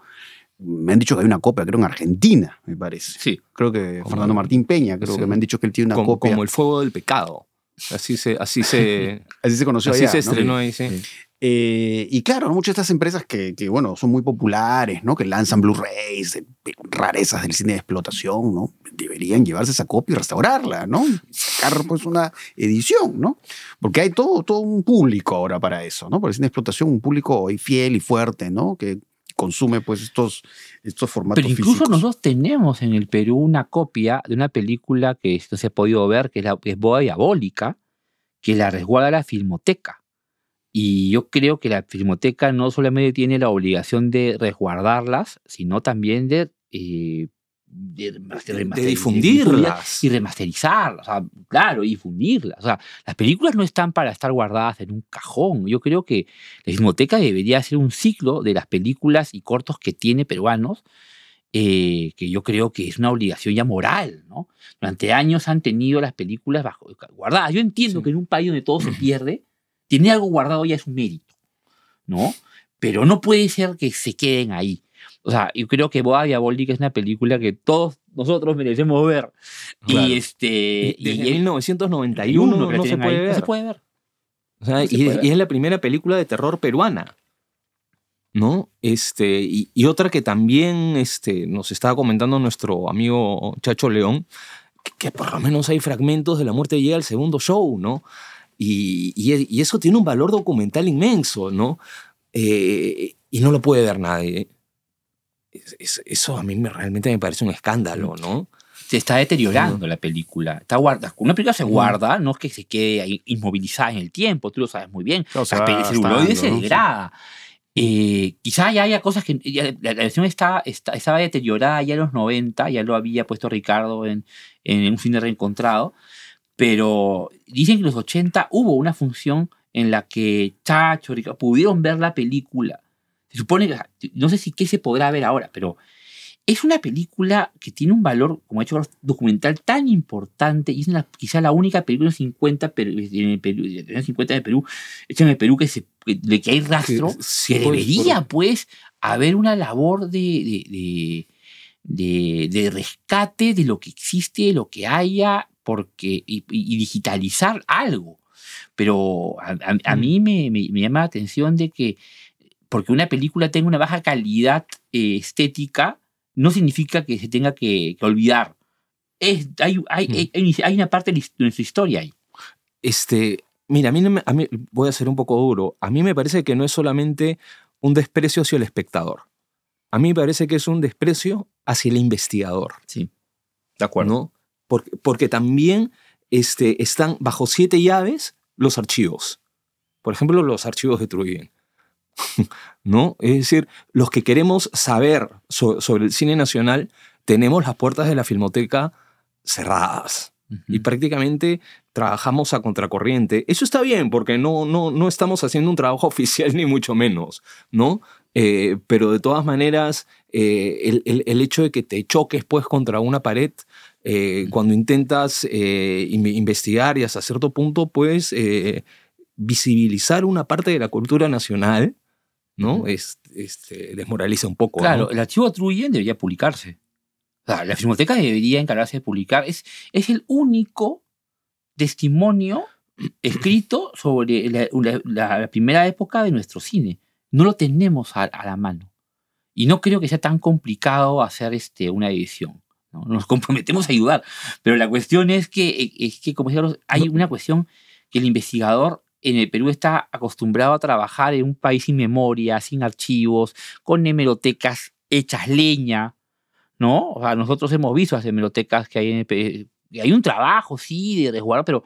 Me han dicho que hay una copia, creo, en Argentina, me parece. Sí. Creo que como Fernando Martín Peña, creo sí. que me han dicho que él tiene una como, copia. Como El Fuego del Pecado. Así se... Así se, así se conoció así allá, se estrenó, ¿no? Ahí, sí. sí. Eh, y claro, muchas de estas empresas que, que, bueno, son muy populares, ¿no? Que lanzan Blu-rays, rarezas del cine de explotación, ¿no? Deberían llevarse esa copia y restaurarla, ¿no? Y sacar, pues, una edición, ¿no? Porque hay todo, todo un público ahora para eso, ¿no? Para el cine de explotación, un público hoy fiel y fuerte, ¿no? Que consume pues estos, estos formatos físicos. Pero incluso físicos. Nosotros tenemos en el Perú una copia de una película que no se ha podido ver, que es, la, es Boda Diabólica, que la resguarda la Filmoteca. Y yo creo que la Filmoteca no solamente tiene la obligación de resguardarlas, sino también de, eh, de, de, de difundirlas. Y remasterizarlas, o sea, claro, y difundirlas. O sea, las películas no están para estar guardadas en un cajón. Yo creo que la Filmoteca debería hacer un ciclo de las películas y cortos que tiene peruanos, eh, que yo creo que es una obligación ya moral, ¿no? Durante años han tenido las películas bajo, guardadas. Yo entiendo sí. que en un país donde todo se pierde, tener algo guardado ya es un mérito, ¿no? Pero no puede ser que se queden ahí. O sea, yo creo que Boda Diabólica es una película que todos nosotros merecemos ver. Claro. Y este... Desde y en mil novecientos noventa y uno no, no, se puede ver. no se puede ver. O sea, no y, se puede ver. Y es la primera película de terror peruana, ¿no? Este, y, y otra que también este, nos estaba comentando nuestro amigo Chacho León, que, que por lo menos hay fragmentos de La muerte llega al segundo show, ¿no? Y, y, y eso tiene un valor documental inmenso, ¿no? Eh, y no lo puede ver nadie. Eso a mí me, realmente me parece un escándalo, ¿no? Se está deteriorando sí. la película. Está guarda, una película se guarda, no es que se quede ahí inmovilizada en el tiempo, tú lo sabes muy bien. O sea, el celuloide se degrada. Sí. Eh, quizá ya haya cosas que... Ya, la versión está, está, estaba deteriorada ya en los noventa, ya lo había puesto Ricardo en, en un cine reencontrado, pero dicen que en los ochenta hubo una función en la que Chacho, Ricardo, pudieron ver la película. Se supone que, no sé si qué se podrá ver ahora, pero es una película que tiene un valor, como ha hecho documental, tan importante y es una, quizá la única película en los cincuenta, en el Perú, en el cincuenta de Perú, hecha en el Perú que, se, de que hay rastro, que, sí, que debería por... pues haber una labor de, de, de, de, de rescate de lo que existe, de lo que haya, porque, y, y digitalizar algo. Pero a, a, a mm. mí me, me, me llama la atención de que porque una película tenga una baja calidad eh, estética no significa que se tenga que, que olvidar. Es, hay, hay, hay, hay una parte de nuestra historia ahí. Este, mira, a mí, a mí voy a ser un poco duro. A mí me parece que no es solamente un desprecio hacia el espectador. A mí me parece que es un desprecio hacia el investigador. Sí, de acuerdo. ¿No? Porque, porque también este, están bajo siete llaves los archivos. Por ejemplo, los archivos de Trujillo. ¿no? Es decir, los que queremos saber so- sobre el cine nacional tenemos las puertas de la Filmoteca cerradas. Uh-huh. Y prácticamente trabajamos a contracorriente. Eso está bien, porque no, no, no estamos haciendo un trabajo oficial, ni mucho menos, ¿no? Eh, pero de todas maneras, eh, el, el, el hecho de que te choques pues, contra una pared, eh, uh-huh. cuando intentas eh, in- investigar y hasta cierto punto, pues, eh, visibilizar una parte de la cultura nacional, ¿no? Uh-huh. Es, este, desmoraliza un poco. Claro, ¿no? El archivo Truyen debería publicarse. La Filmoteca debería encargarse de publicar. Es, es el único testimonio escrito sobre la, la, la primera época de nuestro cine. No lo tenemos a, a la mano. Y no creo que sea tan complicado hacer este, una edición, ¿no? Nos comprometemos a ayudar. Pero la cuestión es que, es que como decía, hay una cuestión que el investigador en el Perú está acostumbrado a trabajar en un país sin memoria, sin archivos, con hemerotecas hechas leña, ¿no? O sea, nosotros hemos visto las hemerotecas que hay en el P- hay un trabajo, sí, de resguardo, pero,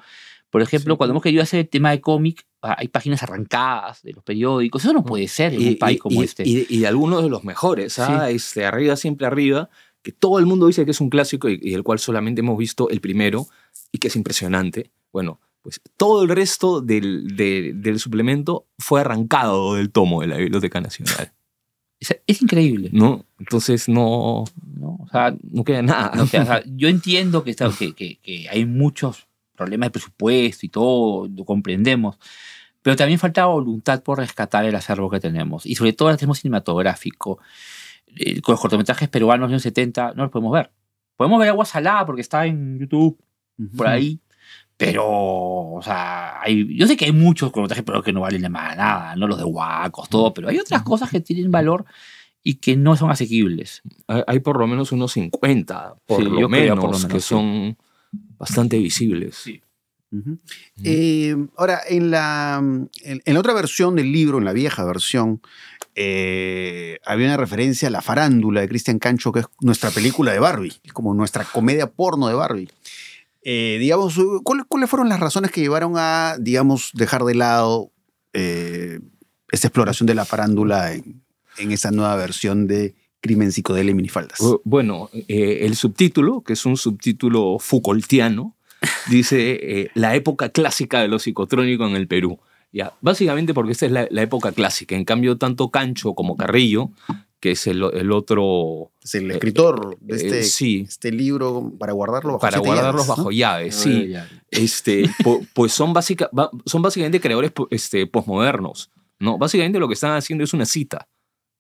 por ejemplo, sí. Cuando hemos querido hacer el tema de cómic, hay páginas arrancadas de los periódicos. Eso no puede ser en y, un país y, como y, este. Y, y de algunos de los mejores, ¿ah? Sí. Este, Arriba, Siempre Arriba, que todo el mundo dice que es un clásico y, y el cual solamente hemos visto el primero y que es impresionante. Bueno, pues todo el resto del, de, del suplemento fue arrancado del tomo de la Biblioteca Nacional. Es, es increíble. No, entonces no, no, o sea, no queda nada. No queda, o sea, yo entiendo que, está, que, que, que hay muchos problemas de presupuesto y todo, lo comprendemos, pero también falta voluntad por rescatar el acervo que tenemos. Y sobre todo el acervo cinematográfico. Eh, con los cortometrajes peruanos de los años setenta no los podemos ver. Podemos ver Agua Salada porque está en YouTube, uh-huh. por ahí. Pero, o sea, hay, yo sé que hay muchos cortometrajes pero que no valen de más nada, ¿no? Los de Huacos, todo, pero hay otras cosas que tienen valor y que no son asequibles. Hay por lo menos unos cincuenta, por, sí, lo, menos, creo, por lo menos, que sí. Son bastante visibles. Sí. Uh-huh. Eh, ahora, en la, en, en la otra versión del libro, en la vieja versión, eh, había una referencia a La Farándula de Cristian Cancho, que es nuestra película de Barbie, que es como nuestra comedia porno de Barbie. Eh, digamos, ¿cuál, ¿cuáles fueron las razones que llevaron a, digamos, dejar de lado eh, esta exploración de la farándula en, en esa nueva versión de Crimen, Psicodelia y Minifaldas? Bueno, eh, el subtítulo, que es un subtítulo Foucaultiano, dice eh, la época clásica de lo psicotrónico en el Perú. Ya, básicamente porque esta es la, la época clásica. En cambio, tanto Cancho como Carrillo, que es el, el otro... Es el escritor de este, eh, sí, este libro para guardarlo bajo, para guardarlos llaves, ¿no? Bajo llaves, no, sí. Llave. Este, po, pues son, básica, son básicamente creadores este, posmodernos, ¿no? Básicamente lo que están haciendo es una cita,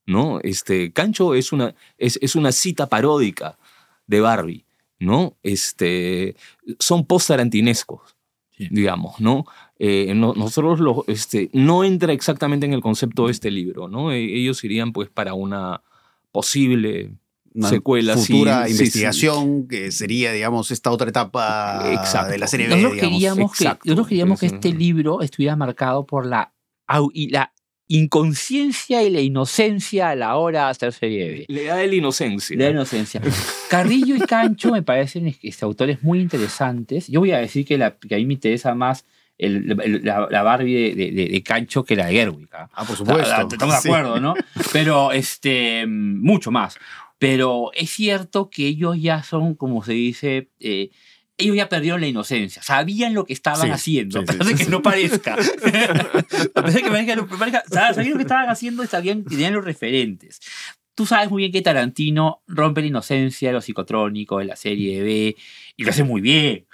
¿no? Este, Cancho es una, es, es una cita paródica de Barbie, ¿no? Este, son post-tarantinescos, sí. Digamos, ¿no? Eh, no, nosotros lo, este, no entra exactamente en el concepto de este libro, ¿no? E- ellos irían pues para una posible una secuela. Futura sí, investigación sí, sí. Que sería, digamos, esta otra etapa exacto. De la serie B, nosotros queríamos que, nosotros queríamos que este libro estuviera marcado por la, la inconsciencia y la inocencia a la hora de hacer serie B. Le da la inocencia. Le da la inocencia. Carrillo y Cancho me parecen este, autores muy interesantes. Yo voy a decir que, la, que a mí me interesa más El, el, la, la Barbie de, de, de Cancho que la de Gerwig. Ah, por supuesto. La, la, estamos de acuerdo, sí. ¿No? Pero, este, mucho más. Pero es cierto que ellos ya son, como se dice, eh, ellos ya perdieron la inocencia. Sabían lo que estaban sí, haciendo. Sí, sí, sí, que sí. No parezca. Parece que parezca, parezca. Sabían lo que estaban haciendo y sabían que tenían los referentes. Tú sabes muy bien que Tarantino rompe la inocencia, lo psicotrónico de la serie B y lo hace muy bien.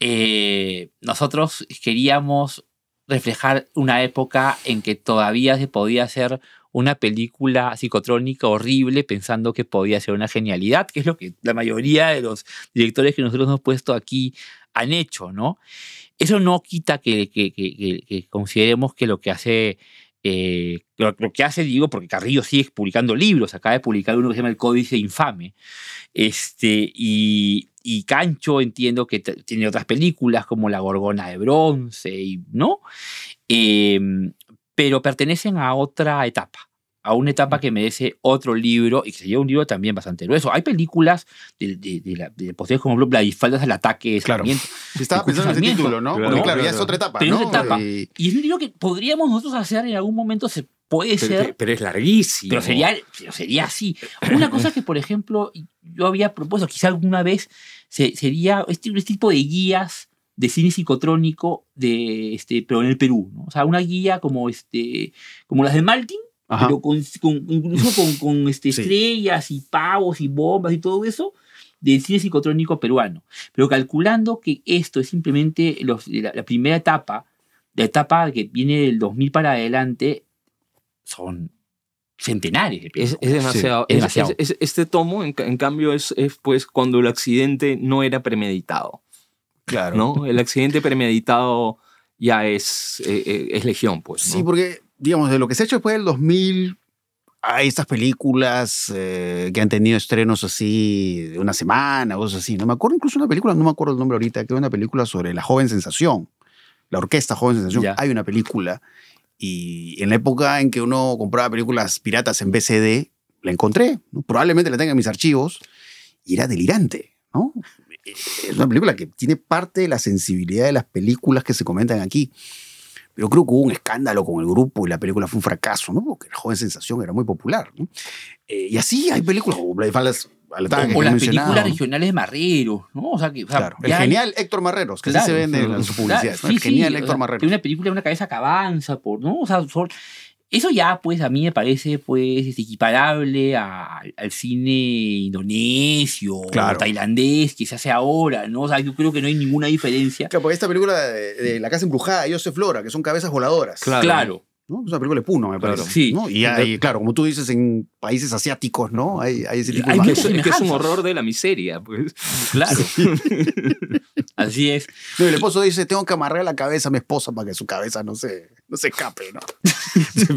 Eh, nosotros queríamos reflejar una época en que todavía se podía hacer una película psicotrónica horrible pensando que podía ser una genialidad, que es lo que la mayoría de los directores que nosotros hemos puesto aquí han hecho, ¿no? Eso no quita que, que, que, que consideremos que lo que hace... Eh, lo, lo que hace, digo, porque Carrillo sigue publicando libros, acaba de publicar uno que se llama El Códice Infame, este, y, y Cancho entiendo que t- tiene otras películas como La Gorgona de Bronce, y, ¿no? Eh, pero pertenecen a otra etapa, a una etapa que merece otro libro, y que se lleva un libro también bastante grueso. Hay películas de, de, de, la, de posteriores como Minifaldas al ataque, claro. Si estaba pensando en ese título, ¿no? Claro, porque, claro, claro, ya es otra etapa, ¿no? Etapa. Y es un libro que podríamos nosotros hacer en algún momento, se puede pero, ser... Pero es larguísimo. Pero sería, pero sería así. Una cosa que, por ejemplo, yo había propuesto, quizá alguna vez, se, sería este, este tipo de guías de cine psicotrónico, de, este, pero en el Perú, ¿no? O sea, una guía como, este, como las de Maltin, ajá, pero con, con, incluso con, con este, sí, estrellas y pavos y bombas y todo eso, del cine psicotrónico peruano. Pero calculando que esto es simplemente los, la, la primera etapa, la etapa que viene del dos mil para adelante, son centenares de películas. Es, es demasiado. Sí, es demasiado. Es, es, este tomo, en, en cambio, es, es pues cuando el accidente no era premeditado. Claro, ¿no? El accidente premeditado ya es, eh, es legión, pues, ¿no? Sí, porque, digamos, de lo que se ha hecho después del dos mil, hay estas películas eh, que han tenido estrenos así de una semana o cosas así. No me acuerdo, incluso una película, no me acuerdo el nombre ahorita, que era una película sobre la Joven Sensación, la orquesta Joven Sensación. Ya. Hay una película. Y en la época en que uno compraba películas piratas en B C D, la encontré, ¿no? Probablemente la tenga en mis archivos. Y era delirante, ¿no? Es una película que tiene parte de la sensibilidad de las películas que se comentan aquí. Yo creo que hubo un escándalo con el grupo y la película fue un fracaso, ¿no? Porque la Joven Sensación era muy popular, ¿no? Eh, y así hay películas, como las, las, las, o las películas regionales de Marrero, ¿no? O sea, que, o sea, claro, el genial hay... Héctor Marrero, que claro, sí se vende en su publicidad, ¿no? El sí, genial sí, Héctor o sea, Marrero. Tiene una película de una cabeza que avanza, por, ¿no? O sea, son... Eso ya, pues, a mí me parece, pues, es equiparable a, al cine indonesio, claro, tailandés que se hace ahora, ¿no? O sea, yo creo que no hay ninguna diferencia. Claro, porque esta pelílora de, de La Casa Embrujada, Joseph Lora, que son cabezas voladoras. Claro. Claro. ¿No? Es una película de Puno, me parece. Claro, sí. ¿No? Y hay, claro, como tú dices, en países asiáticos, ¿no? Hay, hay ese tipo hay de imágenes. Es que es un horror de la miseria, pues. Claro. Sí. Así es. No, el esposo dice, tengo que amarrar la cabeza a mi esposa para que su cabeza no se, no se escape, ¿no?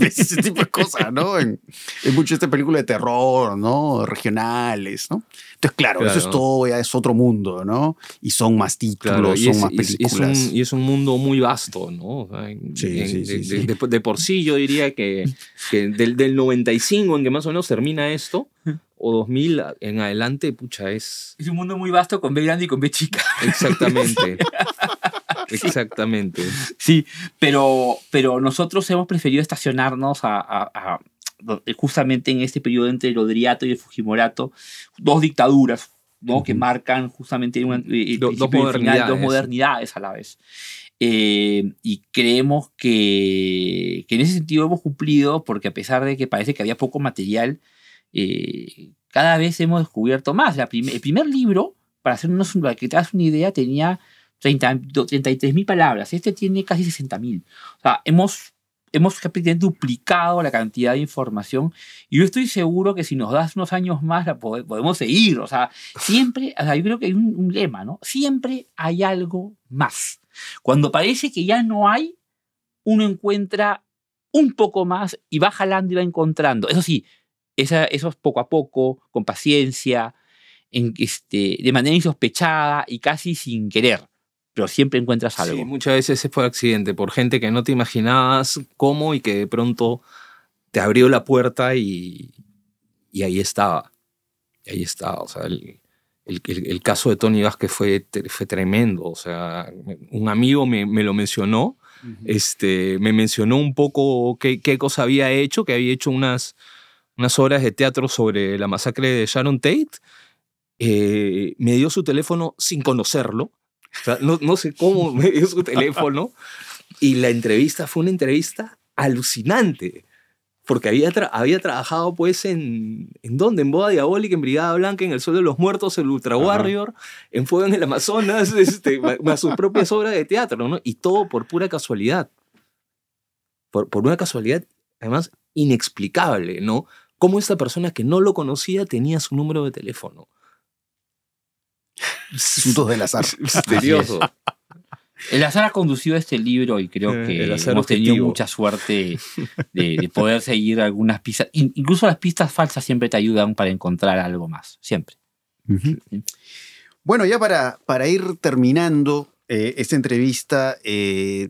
Ese tipo de cosas, ¿no? En, en muchas de estas películas de terror, ¿no? Regionales, ¿no? Entonces, claro, claro, eso es todo, ya es otro mundo, ¿no? Y son más títulos, claro, son es, más películas. Es un, y es un mundo muy vasto, ¿no? O sea, en, sí, en, sí, sí, de, sí. De, de, de por sí, yo diría que, que del, del noventa y cinco en que más o menos termina esto, o dos mil en adelante, pucha, es... Es un mundo muy vasto con B grande y con B chica. Exactamente. Exactamente. Sí, pero, pero nosotros hemos preferido estacionarnos a, a, a, justamente en este periodo entre el Odriato y el Fujimorato, dos dictaduras, ¿no? Uh-huh. Que marcan justamente una, el Do, dos, modernidades. Final, dos modernidades a la vez. Eh, y creemos que, que en ese sentido hemos cumplido, porque a pesar de que parece que había poco material, Eh, cada vez hemos descubierto más. La prim- el primer libro, para hacernos una, que te das una idea, tenía treinta, treinta y tres mil palabras. Este tiene casi sesenta mil. O sea, hemos, hemos duplicado la cantidad de información y yo estoy seguro que si nos das unos años más la pod- podemos seguir. O sea, siempre, o sea, yo creo que hay un, un lema, ¿no? Siempre hay algo más. Cuando parece que ya no hay, uno encuentra un poco más y va jalando y va encontrando. Eso sí, Esa, eso es poco a poco, con paciencia, en, este, de manera insospechada y casi sin querer, pero siempre encuentras algo. Sí, muchas veces es por accidente, por gente que no te imaginabas cómo y que de pronto te abrió la puerta y, y ahí estaba. Y ahí estaba. O sea, el, el, el, el caso de Tony Vázquez fue, fue tremendo. O sea, un amigo me, me lo mencionó, uh-huh. este, me mencionó un poco qué, qué cosa había hecho, que había hecho unas... unas horas de teatro sobre la masacre de Sharon Tate, eh, me dio su teléfono sin conocerlo, o sea, no, no sé cómo me dio su teléfono, y la entrevista fue una entrevista alucinante, porque había, tra- había trabajado pues en, ¿en dónde? En Boda Diabólica, en Brigada Blanca, en El Sol de los Muertos, en Ultra Warrior, ajá, en Fuego en el Amazonas, este, más sus propias obras de teatro, ¿no? Y todo por pura casualidad, por, por una casualidad, además, inexplicable, ¿no? Cómo esta persona que no lo conocía tenía su número de teléfono. Asuntos del azar. Misterioso. El azar ha conducido a este libro y creo que hemos objetivo. tenido mucha suerte de, de poder seguir algunas pistas. Incluso las pistas falsas siempre te ayudan para encontrar algo más. Siempre. Uh-huh. ¿Sí? Bueno, ya para, para ir terminando eh, esta entrevista, eh,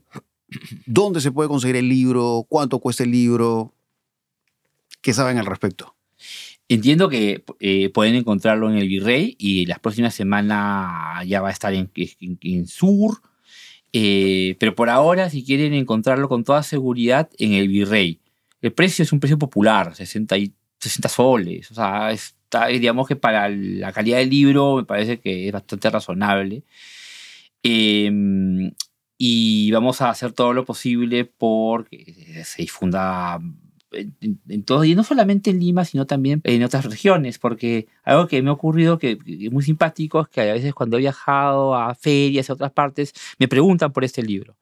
¿dónde se puede conseguir el libro? ¿Cuánto cuesta el libro? ¿Qué saben al respecto? Entiendo que eh, pueden encontrarlo en el Virrey y las próximas semanas ya va a estar en, en, en Sur. Eh, pero por ahora, si quieren encontrarlo con toda seguridad, en el Virrey. El precio es un precio popular, sesenta soles. O sea, está, digamos que para la calidad del libro me parece que es bastante razonable. Eh, y vamos a hacer todo lo posible porque se difunda en todo, y no solamente en Lima, sino también en otras regiones, porque algo que me ha ocurrido que es muy simpático es que a veces cuando he viajado a ferias y a otras partes, me preguntan por este libro,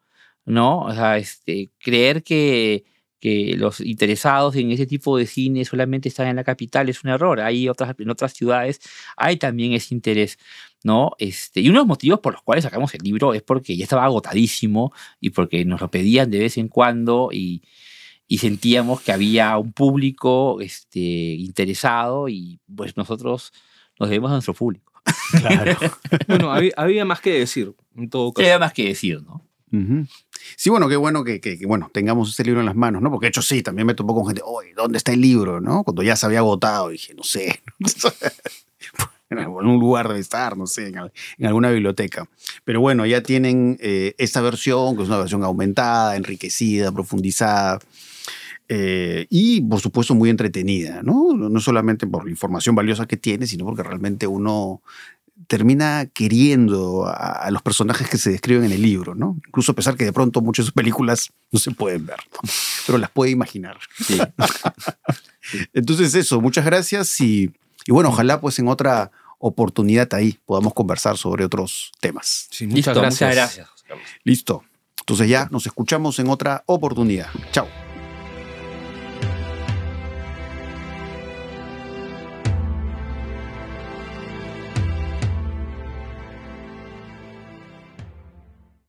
¿no? O sea, este, creer que, que los interesados en ese tipo de cine solamente están en la capital es un error. Hay otras, en otras ciudades hay también ese interés, ¿no? Este, y uno de los motivos por los cuales sacamos el libro es porque ya estaba agotadísimo y porque nos lo pedían de vez en cuando y Y sentíamos que había un público este, interesado y pues nosotros nos debemos a nuestro público. Claro. Bueno, había, había más que decir, en todo caso. Había más que decir, ¿no? Uh-huh. Sí, bueno, qué bueno que, que, que bueno, tengamos este libro en las manos, ¿no? Porque de hecho sí, también me topó con gente, oye, ¿dónde está el libro? ¿No? Cuando ya se había agotado, dije, no sé, en algún lugar de estar, no sé, en alguna biblioteca. Pero bueno, ya tienen eh, esta versión, que es una versión aumentada, enriquecida, profundizada. Eh, y por supuesto muy entretenida, ¿no? No solamente por la información valiosa que tiene, sino porque realmente uno termina queriendo a, a los personajes que se describen en el libro, ¿no? Incluso a pesar que de pronto muchas de sus películas no se pueden ver, ¿no? Pero las puede imaginar. Sí. Entonces eso, muchas gracias y, y bueno, ojalá pues en otra oportunidad ahí podamos conversar sobre otros temas. Sí, muchas, Listo, gracias. muchas gracias. Listo. Entonces ya nos escuchamos en otra oportunidad. Chao.